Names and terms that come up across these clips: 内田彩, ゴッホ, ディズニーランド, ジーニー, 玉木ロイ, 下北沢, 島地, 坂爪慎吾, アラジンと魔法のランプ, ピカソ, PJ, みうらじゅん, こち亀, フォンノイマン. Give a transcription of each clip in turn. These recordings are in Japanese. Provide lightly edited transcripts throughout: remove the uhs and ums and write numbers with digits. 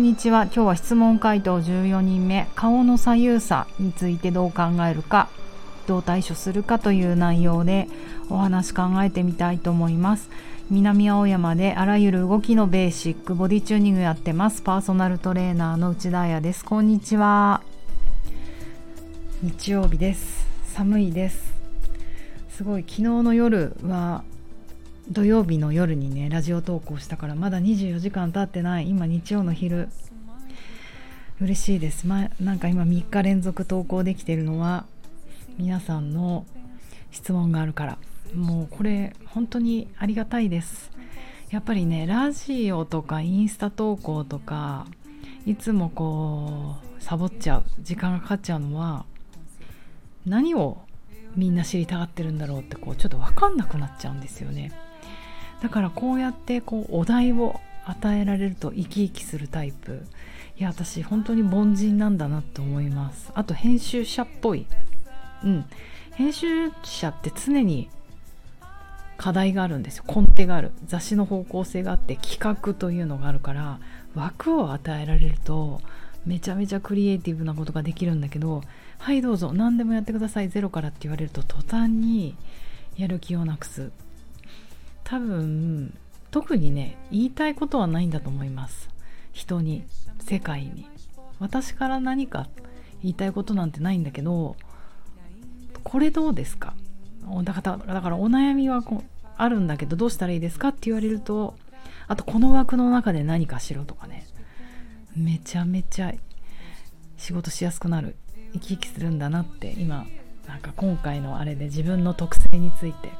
んにちは。今日は質問回答14人目、顔の左右差についてどう考えるか、どう対処するかという内容でお話考えてみたいと思います。南青山であらゆる動きのベーシックボディチューニングやってます。パーソナルトレーナーの内田彩です。こんにちは。日曜日です。寒いです。すごい、昨日の夜は土曜日の夜にねラジオ投稿したからまだ24時間経ってない。今日曜の昼、嬉しいです。なんか今3日連続投稿できてるのは皆さんの質問があるから、もうこれ本当にありがたいです。やっぱりね、ラジオとかインスタ投稿とかいつもこうサボっちゃう、時間がかかっちゃうのは、何をみんな知りたがってるんだろうってこうちょっと分かんなくなっちゃうんですよね。だからこうやってこうお題を与えられると生き生きするタイプ。いや、私本当に凡人なんだなと思います。あと編集者っぽい、編集者って常に課題があるんですよ。根底がある、雑誌の方向性があって企画というのがあるから、枠を与えられるとめちゃめちゃクリエイティブなことができるんだけど、はい、どうぞ何でもやってください、ゼロからって言われると途端にやる気をなくす。多分特にね言いたいことはないんだと思います。人に、世界に。私から何か言いたいことなんてないんだけど、これどうですか、だからお悩みはあるんだけどどうしたらいいですかって言われると、あとこの枠の中で何かしろとかね、めちゃめちゃ仕事しやすくなる、生き生きするんだなって、今なんか今回のあれで自分の特性について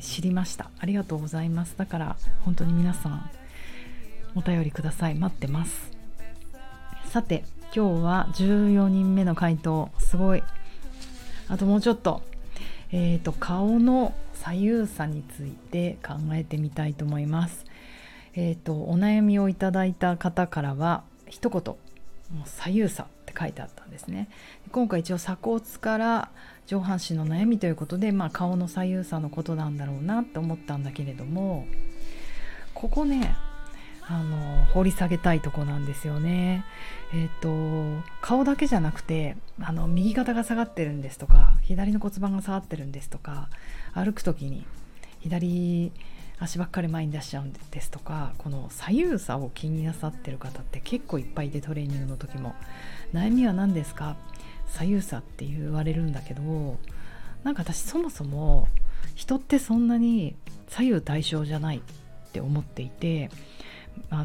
知りました。ありがとうございます。だから本当に皆さんお便りください、待ってます。さて、今日は14人目の回答、すごい。あともうちょっと、顔の左右差について考えてみたいと思います。お悩みをいただいた方からは一言、もう左右差って書いてあったんですね。今回一応鎖骨から上半身の悩みということで、顔の左右差のことなんだろうなと思ったんだけれども、ここね、掘り下げたいとこなんですよね。顔だけじゃなくて、右肩が下がってるんですとか、左の骨盤が下がってるんですとか、歩く時に左足ばっかり前に出しちゃうんですとか、この左右差を気になさってる方って結構いっぱいで、トレーニングの時も悩みは何ですか、左右差って言われるんだけど、なんか私そもそも人ってそんなに左右対称じゃないって思っていて、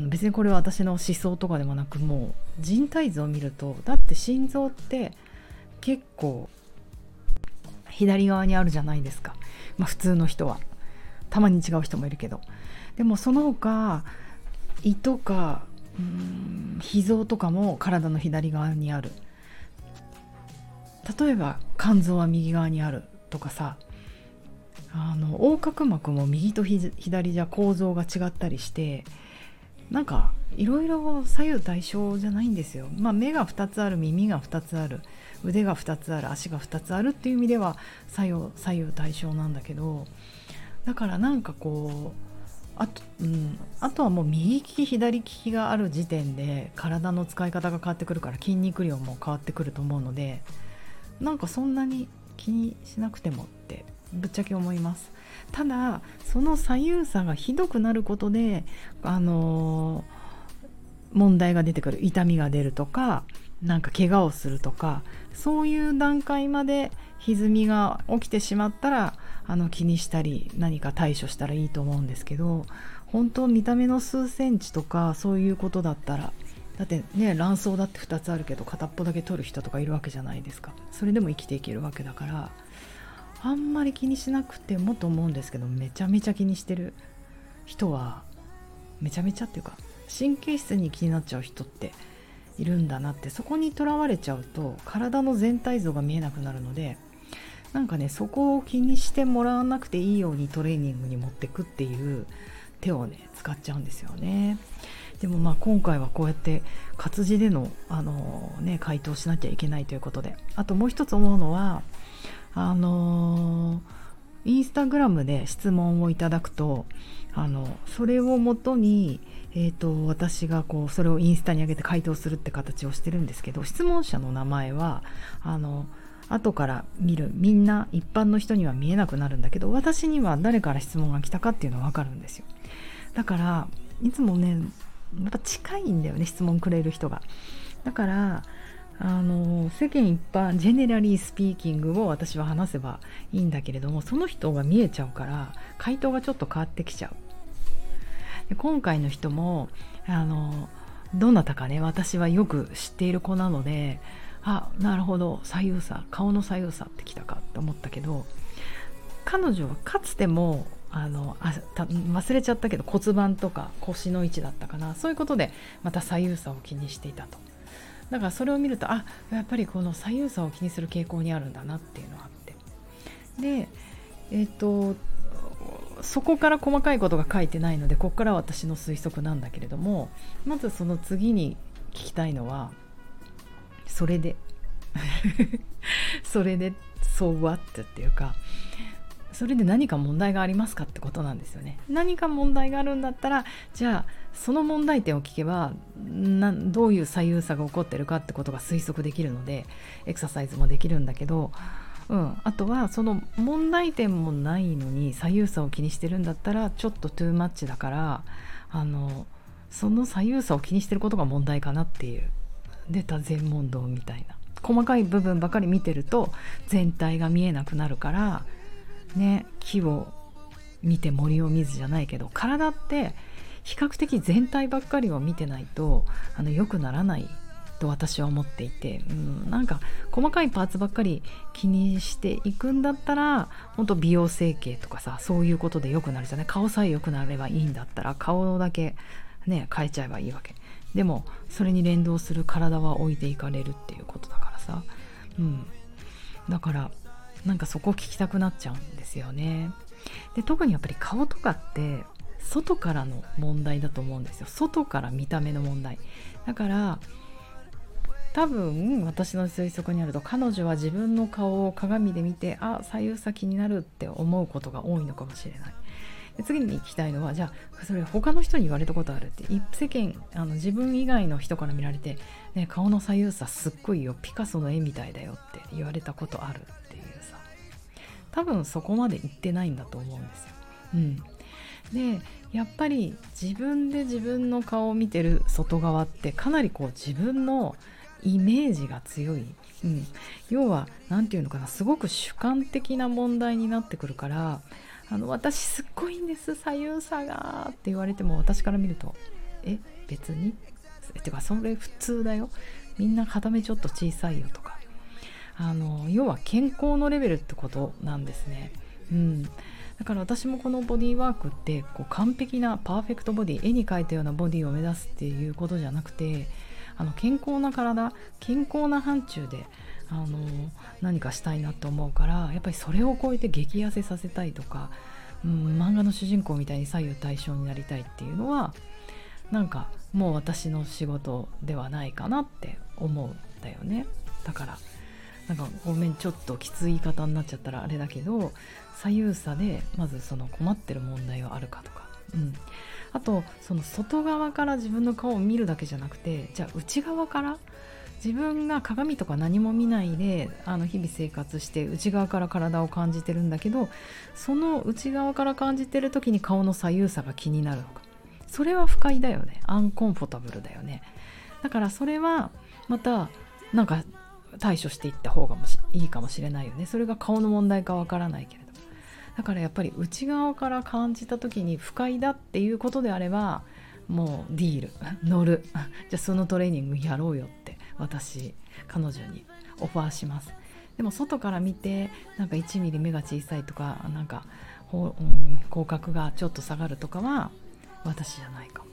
別にこれは私の思想とかでもなく、もう人体図を見ると、だって心臓って結構左側にあるじゃないですか、普通の人は。たまに違う人もいるけど、でもその他胃とか脾臓とかも体の左側にある、例えば肝臓は右側にあるとかさ、横隔膜も右と左じゃ構造が違ったりして、なんかいろいろ左右対称じゃないんですよ。目が2つある、耳が2つある、腕が2つある、足が2つあるっていう意味では左右対称なんだけど、だからなんかこうあとはもう右利き左利きがある時点で体の使い方が変わってくるから、筋肉量も変わってくると思うので、なんかそんなに気にしなくてもってぶっちゃけ思います。ただその左右差がひどくなることで、問題が出てくる、痛みが出るとか、なんか怪我をするとか、そういう段階まで歪みが起きてしまったら気にしたり何か対処したらいいと思うんですけど、本当見た目の数センチとかそういうことだったら、だってね、卵巣だって2つあるけど片っぽだけ取る人とかいるわけじゃないですか。それでも生きていけるわけだから、あんまり気にしなくてもと思うんですけど、めちゃめちゃ気にしてる人は、めちゃめちゃっていうか神経質に気になっちゃう人っているんだなって、そこにとらわれちゃうと体の全体像が見えなくなるので、なんかね、そこを気にしてもらわなくていいようにトレーニングに持ってくっていう手をね使っちゃうんですよね。でも今回はこうやって活字での、回答しなきゃいけないということで、あともう一つ思うのはインスタグラムで質問をいただくと、それをもとに、私がこうそれをインスタに上げて回答するって形をしてるんですけど、質問者の名前は後から見るみんな一般の人には見えなくなるんだけど、私には誰から質問が来たかっていうのは分かるんですよ。だからいつもね、やっぱ近いんだよね、質問くれる人が。だから世間一般ジェネラリースピーキングを私は話せばいいんだけれども、その人が見えちゃうから回答がちょっと変わってきちゃう。で、今回の人もどなたかね、私はよく知っている子なので、あ、なるほど、左右差、顔の左右差ってきたかと思ったけど、彼女はかつても忘れちゃったけど骨盤とか腰の位置だったかな、そういうことでまた左右差を気にしていたと。だからそれを見ると、あ、やっぱりこの左右差を気にする傾向にあるんだなっていうのがあって、で、そこから細かいことが書いてないので、ここからは私の推測なんだけれども、まずその次に聞きたいのは、それでそれでそうはっていうか、それで何か問題がありますかってことなんですよね。何か問題があるんだったら、じゃあその問題点を聞けばどういう左右差が起こってるかってことが推測できるので、エクササイズもできるんだけど、あとはその問題点もないのに左右差を気にしてるんだったら、ちょっとトゥーマッチだから、その左右差を気にしてることが問題かなっていう、出た全問答みたいな。細かい部分ばかり見てると全体が見えなくなるからね、木を見て森を見ずじゃないけど、体って比較的全体ばっかりを見てないと良くならないと私は思っていて、なんか細かいパーツばっかり気にしていくんだったら、ほんと美容整形とかさ、そういうことで良くなるじゃない。顔さえ良くなればいいんだったら顔だけね変えちゃえばいいわけでも、それに連動する体は置いていかれるっていうことだからさ、だからなんかそこを聞きたくなっちゃうんですよね。で、特にやっぱり顔とかって外からの問題だと思うんですよ。外から見た目の問題だから、多分私の推測にあると、彼女は自分の顔を鏡で見て、あ、左右差気になるって思うことが多いのかもしれない。で、次に聞きたいのは、じゃあそれ他の人に言われたことあるって、世間自分以外の人から見られて、ね、顔の左右差すっごいよ、ピカソの絵みたいだよって言われたことあるっていうさ、多分そこまで言ってないんだと思うんですよ。で、やっぱり自分で自分の顔を見てる外側って、かなりこう自分のイメージが強い、要はなんていうのかな、すごく主観的な問題になってくるから、私すっごいんです、左右差がって言われても、私から見ると、え、別にってかそれ普通だよ、みんな片目ちょっと小さいよとか、要は健康のレベルってことなんですね。だから私もこのボディワークって、こう完璧なパーフェクトボディ、絵に描いたようなボディを目指すっていうことじゃなくて、健康な体、健康な範疇で何かしたいなと思うから、やっぱりそれを超えて激痩せさせたいとか、漫画の主人公みたいに左右対称になりたいっていうのは、なんかもう私の仕事ではないかなって思うんだよね。だからなんか、ごめん、ちょっときつい言い方になっちゃったらあれだけど、左右差でまずその困ってる問題はあるかとか、あとその外側から自分の顔を見るだけじゃなくて、じゃあ内側から、自分が鏡とか何も見ないで日々生活して、内側から体を感じてるんだけど、その内側から感じてる時に顔の左右差が気になるのか、それは不快だよね、アンコンフォタブルだよね。だからそれはまたなんか対処していった方がいいかもしれないよね。それが顔の問題かわからないけれど、だからやっぱり内側から感じた時に不快だっていうことであれば、もうディール乗るじゃあそのトレーニングやろうよって私彼女にオファーします。でも外から見て、なんか1ミリ目が小さいとか、なんか、口角がちょっと下がるとかは私じゃないかも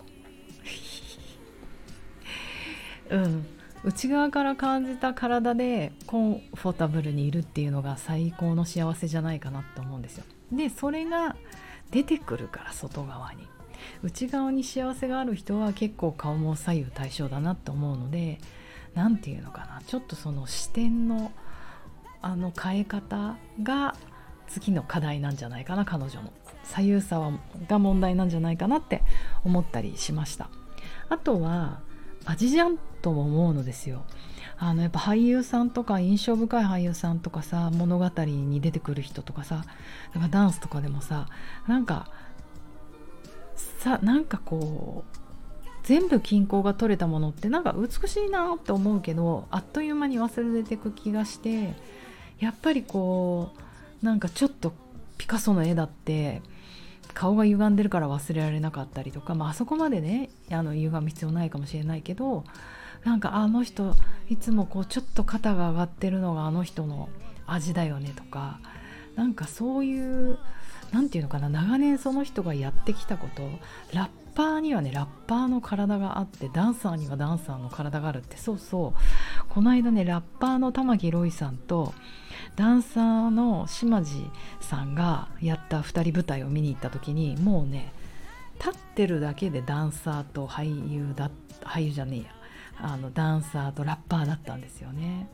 内側から感じた体でコンフォータブルにいるっていうのが最高の幸せじゃないかなと思うんですよ。で、それが出てくるから、外側に。内側に幸せがある人は結構顔も左右対称だなと思うので、なんていうのかな、ちょっとその視点の変え方が次の課題なんじゃないかな、彼女の左右差が問題なんじゃないかなって思ったりしました。あとはアジジャンとも思うのですよ。やっぱ俳優さんとか、印象深い俳優さんとかさ、物語に出てくる人とかさ、ダンスとかでもさ、なんかこう全部均衡が取れたものってなんか美しいなって思うけど、あっという間に忘れてく気がして、やっぱりこうなんかちょっとピカソの絵だって顔が歪んでるから忘れられなかったりとか、あそこまでね歪む必要ないかもしれないけど、なんかあの人いつもこうちょっと肩が上がってるのがあの人の味だよねとか、なんかそういうなんていうのかな、長年その人がやってきたこと、ラッパーにはねラッパーの体があって、ダンサーにはダンサーの体があるって、そうそう、この間ねラッパーの玉木ロイさんとダンサーの島地さんがやった2人舞台を見に行った時に、もうね立ってるだけでダンサーとダンサーとラッパーだったんですよね。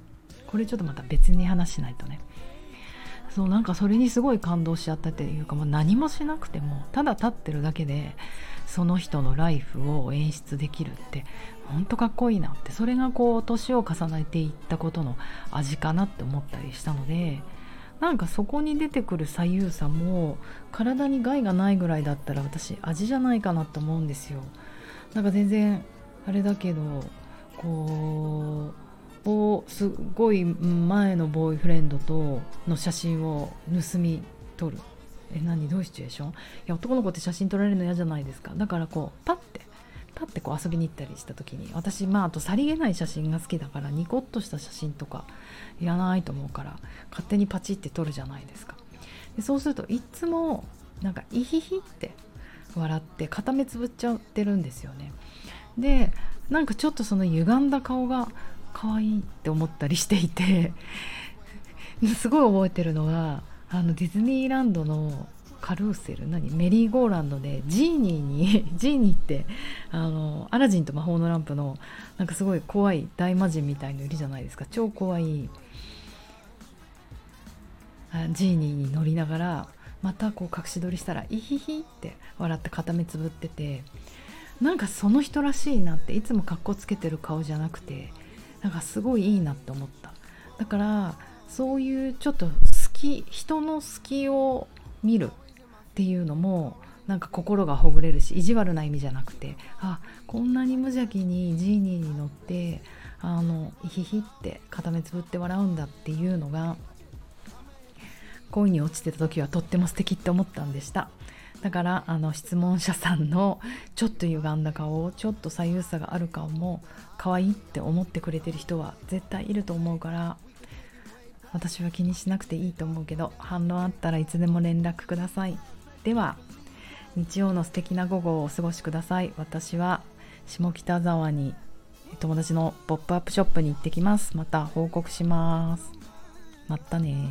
これちょっとまた別に話しないとね。そう、なんかそれにすごい感動しちゃったっていうか、もう何もしなくてもただ立ってるだけでその人のライフを演出できるって本当かっこいいなって、それがこう年を重ねていったことの味かなって思ったりしたので、なんかそこに出てくる左右差も体に害がないぐらいだったら私味じゃないかなと思うんですよ。なんか全然あれだけど、こうすごい前のボーイフレンドとの写真を盗み撮る、どういうシチュエーション？いや、男の子って写真撮られるの嫌じゃないですか。だからこうパッてこう遊びに行ったりした時に、私あとさりげない写真が好きだから、ニコッとした写真とかいらないと思うから勝手にパチって撮るじゃないですか。でそうするといつもなんかイヒヒって笑って片目つぶっちゃってるんですよね。でなんかちょっとその歪んだ顔が可愛いって思ったりしていてすごい覚えてるのがディズニーランドのカルーセル、メリーゴーランドでジーニーってアラジンと魔法のランプのなんかすごい怖い大魔人みたいのいるじゃないですか。超怖いジーニーに乗りながらまたこう隠し撮りしたらイヒヒって笑って片目つぶってて、なんかその人らしいなって、いつも格好つけてる顔じゃなくて、なんかすごいいいなって思った。だからそういうちょっと人の好きを見るっていうのもなんか心がほぐれるし、意地悪な意味じゃなくて、こんなに無邪気にジーニーに乗ってイヒヒって片目つぶって笑うんだっていうのが、恋に落ちてた時はとっても素敵って思ったんでした。だから質問者さんのちょっと歪んだ顔を、ちょっと左右差がある顔も可愛いって思ってくれてる人は絶対いると思うから、私は気にしなくていいと思うけど、反論あったらいつでも連絡ください。では日曜の素敵な午後をお過ごしください。私は下北沢に友達のポップアップショップに行ってきます。また報告します。またね。